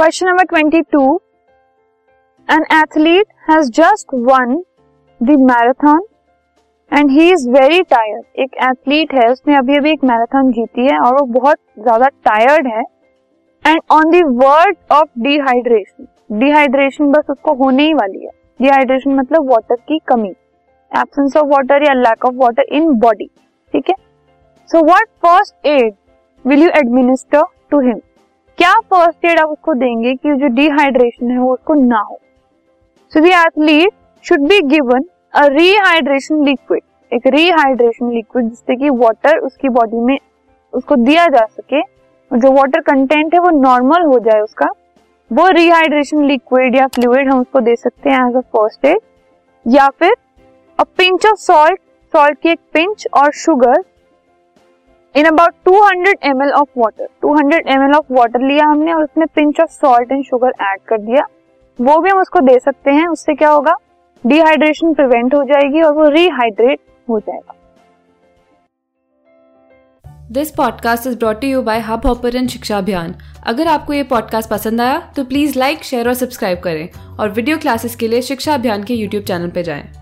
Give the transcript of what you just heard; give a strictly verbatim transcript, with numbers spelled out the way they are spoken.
Question number twenty two, an athlete has just won the marathon and he is very tired. एक athlete है, उसने अभी अभी एक मैराथन जीती है और वो बहुत ज्यादा टायर्ड है and on the word of dehydration. Dehydration बस उसको होने ही वाली है। डिहाइड्रेशन मतलब वाटर की कमी, एब्सेंस ऑफ वाटर या lack of water in body. ठीक है, so what first aid will you administer to him? क्या फर्स्ट एड आप उसको देंगे कि जो डिहाइड्रेशन है वो उसको ना हो। So the athlete should be given a rehydration liquid, एक रिहाइड्रेशन लिक्विड जिससे कि वाटर उसकी बॉडी में उसको दिया जा सके, जो वाटर कंटेंट है वो नॉर्मल हो जाए उसका। वो रिहाइड्रेशन लिक्विड या फ्लूइड हम उसको दे सकते हैं एज अ फर्स्ट एड, या फिर a pinch of salt, salt की एक पिंच, और sugar in about two hundred M L of water. Two hundred M L of water लिया हमने और उसमें pinch of salt and sugar add कर दिया, वो भी हम उसको दे सकते हैं। उससे क्या होगा, डिहाइड्रेशन प्रिवेंट हो जाएगी और वो रिहाइड्रेट हो जाएगा। This podcast is brought to you by hub hopper and Shiksha Abhiyan. अगर आपको ये पॉडकास्ट पसंद आया तो प्लीज़ लाइक, शेयर और सब्सक्राइब करें और वीडियो क्लासेस के लिए शिक्षा अभियान के यूट्यूब चैनल पर जाएं।